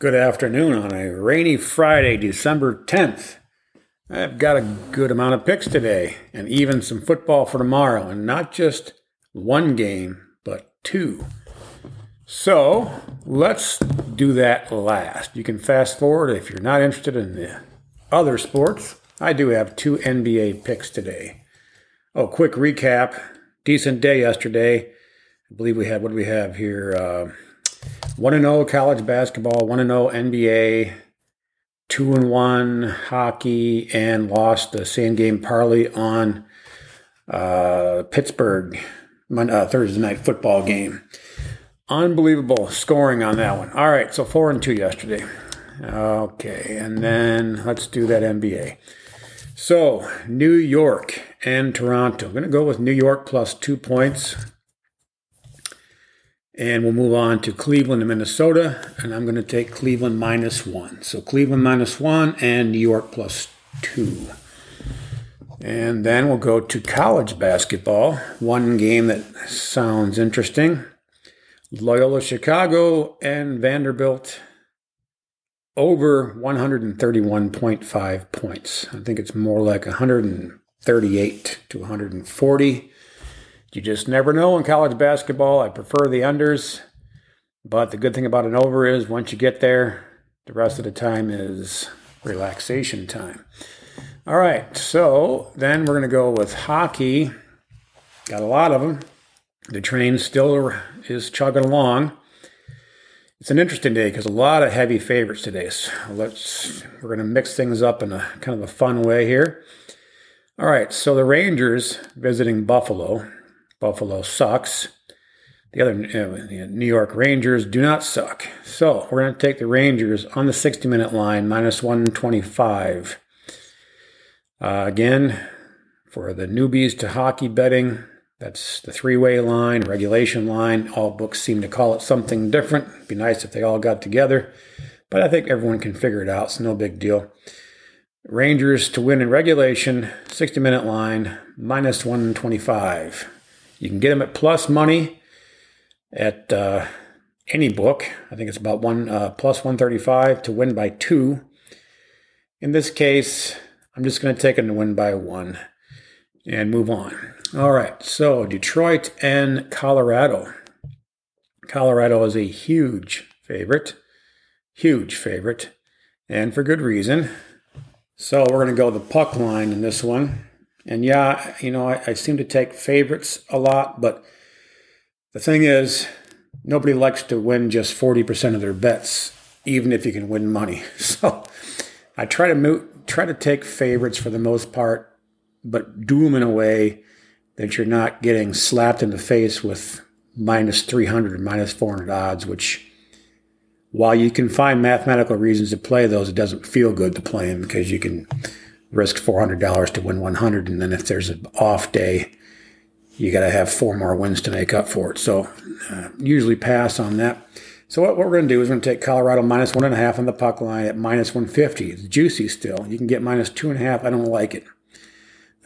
Good afternoon on a rainy Friday, December 10th. I've got a good amount of picks today and even some football for tomorrow, and not just one game, but two. So let's do that last. You can fast forward if you're not interested in the other sports. I do have two NBA picks today. Oh, quick recap. Decent day yesterday. I believe we had, what do we have here? 1-0 college basketball, 1-0 NBA, 2-1 hockey, and lost the same game parlay on Pittsburgh Thursday night football game. Unbelievable scoring on that one. All right, so 4-2 yesterday. Okay, and then let's do that NBA. So New York and Toronto. I'm going to go with New York plus 2 points. And we'll move on to Cleveland and Minnesota, and I'm going to take Cleveland -1. So Cleveland -1 and New York +2. And then we'll go to college basketball. One game that sounds interesting. Loyola Chicago and Vanderbilt over 131.5 points. I think it's more like 138 to 140. You just never know in college basketball. I prefer the unders, but the good thing about an over is once you get there, the rest of the time is relaxation time. All right, so then we're going to go with hockey. Got a lot of them. The train still is chugging along. It's an interesting day because a lot of heavy favorites today. So we're going to mix things up in a kind of a fun way here. All right, so the Rangers visiting Buffalo. Buffalo sucks. The other New York Rangers do not suck. So we're going to take the Rangers on the 60-minute line, -125. Again, for the newbies to hockey betting, that's the three-way line, regulation line. All books seem to call it something different. It'd be nice if they all got together, but I think everyone can figure it out. It's no big deal. Rangers to win in regulation, 60-minute line, -125. You can get them at plus money at any book. I think it's about +135 to win by 2. In this case, I'm just going to take them to win by 1 and move on. All right, so Detroit and Colorado. Colorado is a huge favorite, and for good reason. So we're going to go the puck line in this one. And yeah, I seem to take favorites a lot, but the thing is, nobody likes to win just 40% of their bets, even if you can win money. So I try to take favorites for the most part, but do them in a way that you're not getting slapped in the face with -300, -400 odds, which while you can find mathematical reasons to play those, it doesn't feel good to play them because you can risk $400 to win $100, and then if there's an off day, you got to have 4 more wins to make up for it. So usually pass on that. So what we're going to do is we're going to take Colorado -1.5 on the puck line at -150. It's juicy still. You can get -2.5. I don't like it.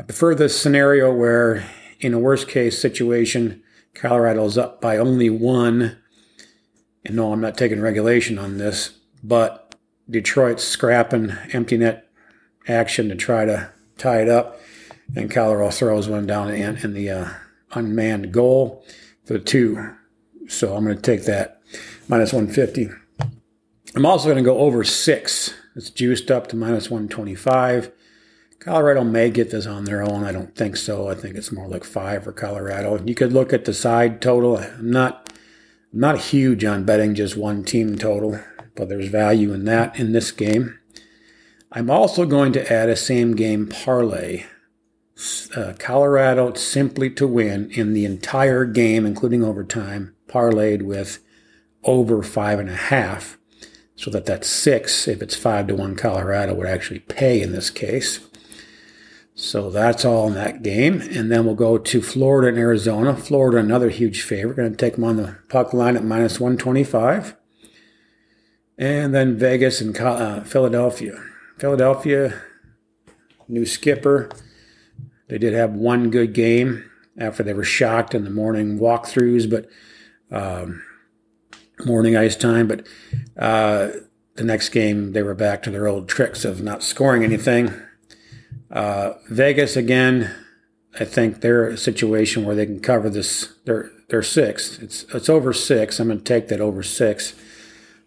I prefer this scenario where, in a worst-case situation, Colorado's up by only 1. And no, I'm not taking regulation on this, but Detroit's scrapping empty net action to try to tie it up, and Colorado throws one down in the unmanned goal for 2. So I'm going to take that -150. I'm also going to go over 6. It's juiced up to -125. Colorado may get this on their own. I don't think so. I think it's more like 5 for Colorado. You could look at the side total. I'm not huge on betting just one team total, but there's value in that in this game. I'm also going to add a same-game parlay. Colorado simply to win in the entire game, including overtime, parlayed with over 5.5, so that's 6. If it's 5-1, Colorado would actually pay in this case. So that's all in that game. And then we'll go to Florida and Arizona. Florida, another huge favorite. Going to take them on the puck line at -125. And then Vegas and Philadelphia. Philadelphia, new skipper. They did have one good game after they were shocked in the morning walkthroughs, but morning ice time. But The next game, they were back to their old tricks of not scoring anything. Vegas, again, I think they're a situation where they can cover this. They're sixth. It's over six. I'm going to take that over six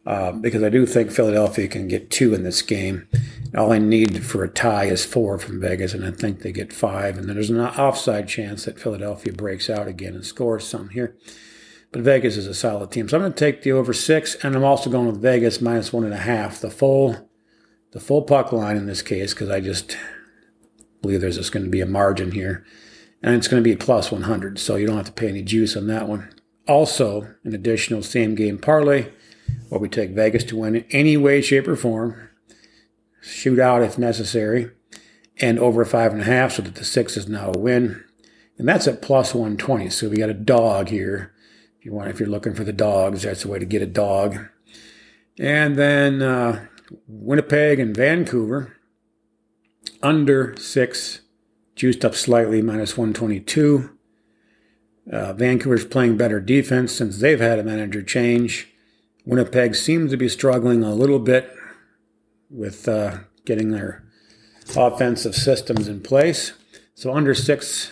because I do think Philadelphia can get two in this game. All I need for a tie is four from Vegas, and I think they get five. And then there's an offside chance that Philadelphia breaks out again and scores some here. But Vegas is a solid team. So I'm going to take the over six, and I'm also going with Vegas minus 1.5, the full puck line in this case, because I just believe there's just going to be a margin here. And it's going to be plus 100, so you don't have to pay any juice on that one. Also, an additional same-game parlay where we take Vegas to win in any way, shape, or form, shootout if necessary, and over 5.5 so that the six is now a win. And that's at plus 120, so we got a dog here. If you're looking for the dogs, that's the way to get a dog. And then Winnipeg and Vancouver, under 6, juiced up slightly, minus 122. Vancouver's playing better defense since they've had a manager change. Winnipeg seems to be struggling a little bit with getting their offensive systems in place. So under 6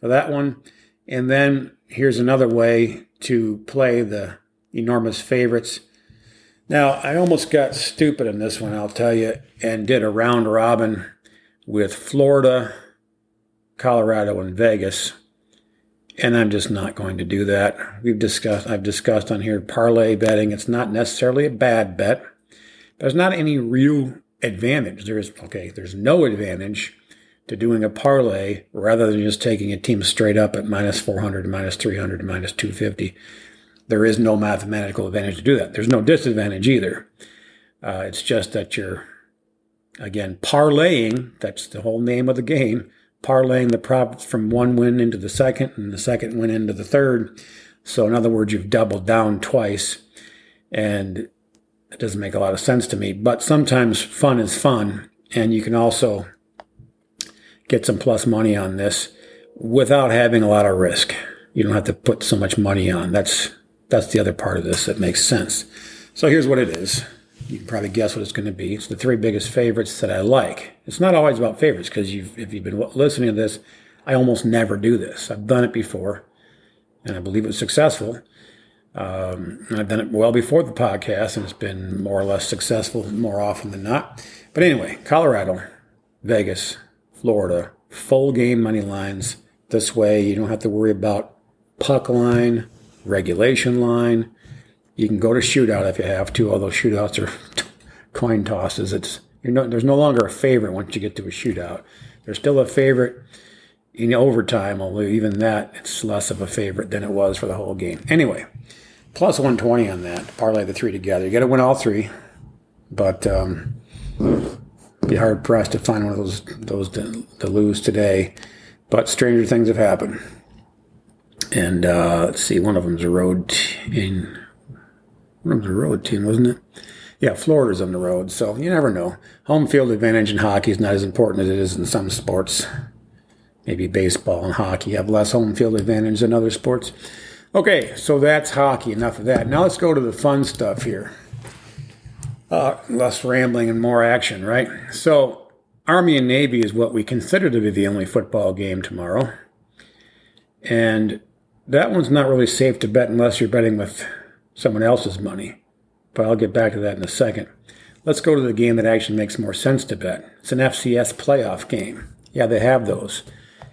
for that one. And then here's another way to play the enormous favorites. Now, I almost got stupid in this one, I'll tell you, and did a round robin with Florida, Colorado, and Vegas. And I'm just not going to do that. I've discussed on here parlay betting. It's not necessarily a bad bet. There's not any real advantage. There's no advantage to doing a parlay rather than just taking a team straight up at minus 400, minus 300, minus 250. There is no mathematical advantage to do that. There's no disadvantage either. It's just that you're, again, parlaying, that's the whole name of the game, parlaying the profits from one win into the second and the second win into the third. So in other words, you've doubled down twice, and it doesn't make a lot of sense to me. But sometimes fun is fun, and you can also get some plus money on this without having a lot of risk. You don't have to put so much money on. That's the other part of this that makes sense. So here's what it is. You can probably guess what it's going to be. It's the three biggest favorites that I like. It's not always about favorites because if you've been listening to this, I almost never do this. I've done it before, and I believe it was successful. And I've done it well before the podcast, and it's been more or less successful more often than not. But anyway, Colorado, Vegas, Florida, full game money lines. This way you don't have to worry about puck line, regulation line. You can go to shootout if you have to, although shootouts are coin tosses. There's no longer a favorite once you get to a shootout. There's still a favorite in overtime, although even that, it's less of a favorite than it was for the whole game. Anyway, plus 120 on that, parlay the three together. You got to win all three, but be hard pressed to find one of those to lose today, but stranger things have happened. And let's see, one of them's a road team, wasn't it? Yeah, Florida's on the road, so you never know. Home field advantage in hockey is not as important as it is in some sports. Maybe baseball and hockey have less home field advantage than other sports. Okay, so that's hockey. Enough of that. Now let's go to the fun stuff here. Less rambling and more action, right? So Army and Navy is what we consider to be the only football game tomorrow. And that one's not really safe to bet unless you're betting with someone else's money. But I'll get back to that in a second. Let's go to the game that actually makes more sense to bet. It's an FCS playoff game. Yeah, they have those.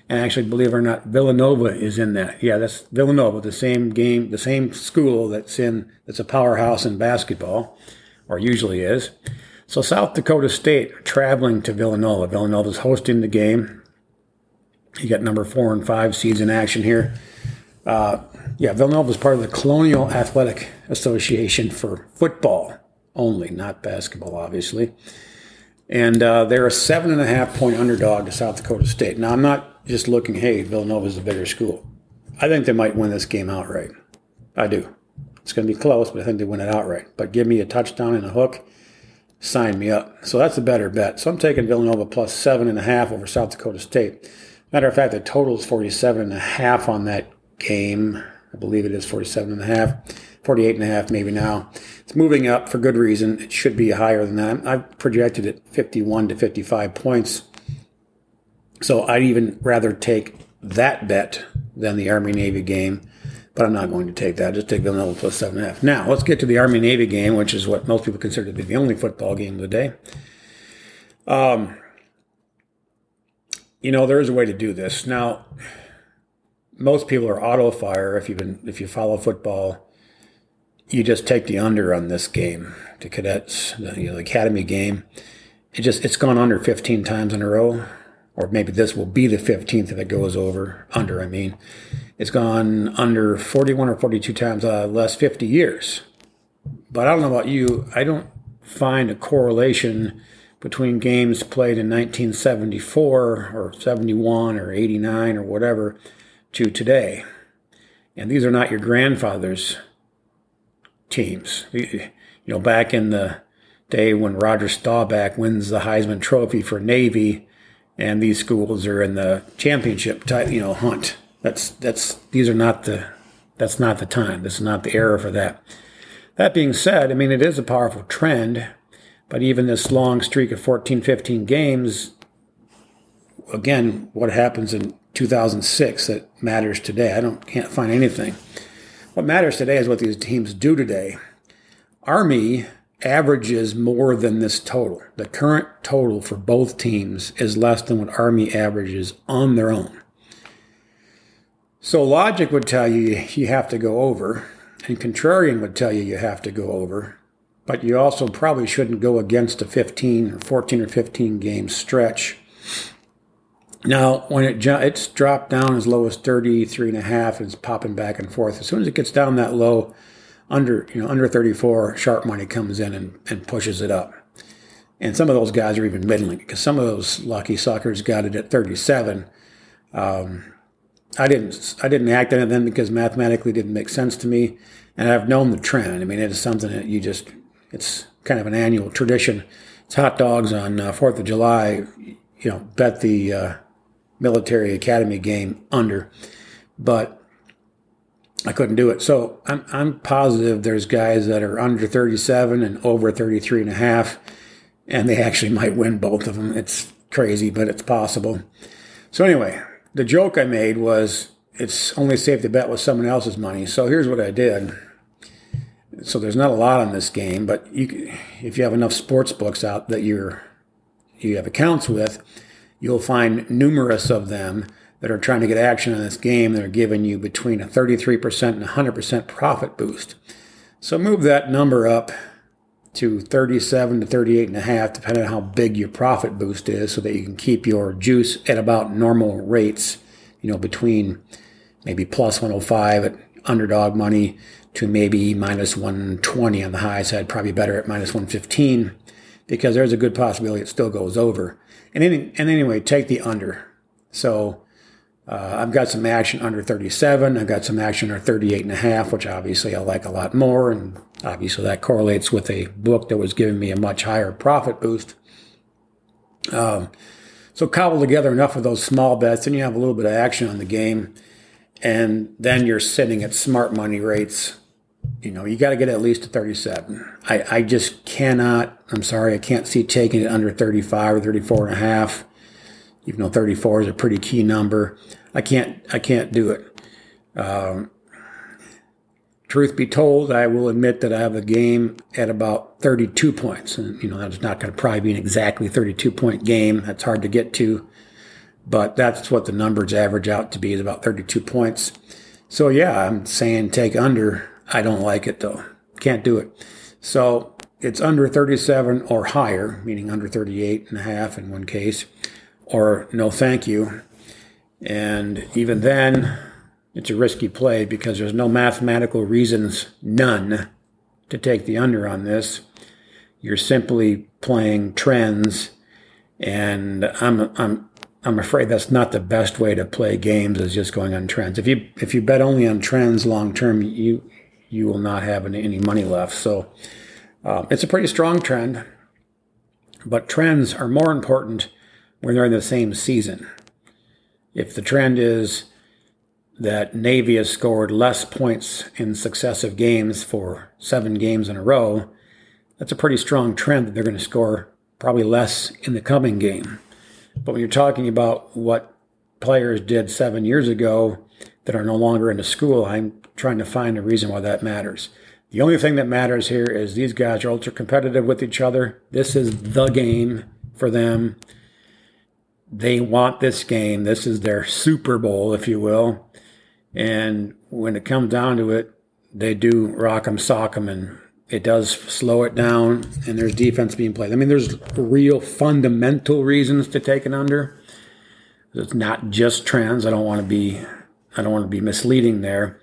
And actually, believe it or not, Villanova is in that. Yeah, that's Villanova, the same game, the same school that's a powerhouse in basketball. Or usually is. So South Dakota State traveling to Villanova. Villanova's hosting the game. You got number 4 and 5 seeds in action here. Villanova's part of the Colonial Athletic Association for football only, not basketball, obviously. And they're a 7.5-point underdog to South Dakota State. Now, I'm not just looking, hey, Villanova's a bigger school. I think they might win this game outright. I do. It's going to be close, but I think they win it outright. But give me a touchdown and a hook, sign me up. So that's a better bet. So I'm taking Villanova plus 7.5 over South Dakota State. Matter of fact, the total is 47.5 on that game. I believe it is 47.5, 48.5 maybe now. It's moving up for good reason. It should be higher than that. I've projected it 51 to 55 points. So I'd even rather take that bet than the Army-Navy game, but I'm not going to take that. I'll just take Villanova plus 7.5. Now, let's get to the Army-Navy game, which is what most people consider to be the only football game of the day. You know, there is a way to do this. Now, most people are auto fire. If you follow football, you just take the under on this game, the cadets, the academy game. It's gone under 15 times in a row, or maybe this will be the 15th if it goes over under. I mean, it's gone under 41 or 42 times last 50 years. But I don't know about you. I don't find a correlation between games played in 1974 or 71 or 89 or whatever to today. And these are not your grandfather's teams. You know, back in the day when Roger Staubach wins the Heisman Trophy for Navy and these schools are in the championship type, hunt. That's not the time. This is not the era for that. That being said, I mean, it is a powerful trend. But even this long streak of 14, 15 games, again, what happens in 2006 that matters today? I can't find anything. What matters today is what these teams do today. Army averages more than this total. The current total for both teams is less than what Army averages on their own. So logic would tell you you have to go over, and contrarian would tell you you have to go over. But you also probably shouldn't go against a 14 or 15 game stretch. Now, when it's dropped down as low as 33.5, and it's popping back and forth. As soon as it gets down that low, under 34, sharp money comes in and pushes it up. And some of those guys are even middling because some of those lucky suckers got it at 37. I didn't act on them because mathematically it didn't make sense to me, and I've known the trend. I mean, it is something that it's kind of an annual tradition. It's hot dogs on 4th of July, bet the military academy game under. But I couldn't do it. So I'm positive there's guys that are under 37 and over 33.5, and they actually might win both of them. It's crazy, but it's possible. So anyway, the joke I made was it's only safe to bet with someone else's money. So here's what I did. So there's not a lot on this game, but if you have enough sports books out that you have accounts with, you'll find numerous of them that are trying to get action on this game that are giving you between a 33% and 100% profit boost. So move that number up to 37 to 38.5, depending on how big your profit boost is, so that you can keep your juice at about normal rates, between maybe plus 105 at underdog money to maybe minus 120 on the high side, probably better at minus 115, because there's a good possibility it still goes over. And anyway, take the under. So I've got some action under 37. I've got some action under 38.5, which obviously I like a lot more. And obviously that correlates with a book that was giving me a much higher profit boost. So cobble together enough of those small bets, and you have a little bit of action on the game. And then you're sitting at smart money rates. You got to get at least to 37. I just cannot, I'm sorry, I can't see taking it under 35 or 34.5, even though 34 is a pretty key number. I can't do it. Truth be told, I will admit that I have a game at about 32 points. And, that's not going to probably be an exactly 32-point game. That's hard to get to. But that's what the numbers average out to be, is about 32 points. So, yeah, I'm saying take under. I don't like it, though. Can't do it. So it's under 37 or higher, meaning under 38.5 in one case, or no thank you. And even then, it's a risky play because there's no mathematical reasons, none, to take the under on this. You're simply playing trends, and I'm afraid that's not the best way to play games, is just going on trends. If you bet only on trends long term, you will not have any money left. So it's a pretty strong trend, but trends are more important when they're in the same season. If the trend is that Navy has scored less points in successive games for 7 games in a row, that's a pretty strong trend that they're going to score probably less in the coming game. But when you're talking about what players did 7 years ago that are no longer into school, I'm trying to find a reason why that matters. The only thing that matters here is these guys are ultra competitive with each other. This is the game for them. They want this game. This is their Super Bowl, if you will. And when it comes down to it, they do rock 'em, sock 'em, and it does slow it down, and there's defense being played. I mean, there's real fundamental reasons to take an under. It's not just trends. I don't want to be misleading there.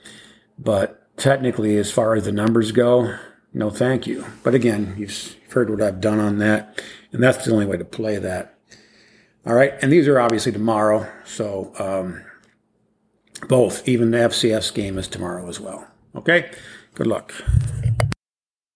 But technically, as far as the numbers go, no thank you. But again, you've heard what I've done on that, and that's the only way to play that. All right, and these are obviously tomorrow, so both, even the FCS game is tomorrow as well. Okay, good luck.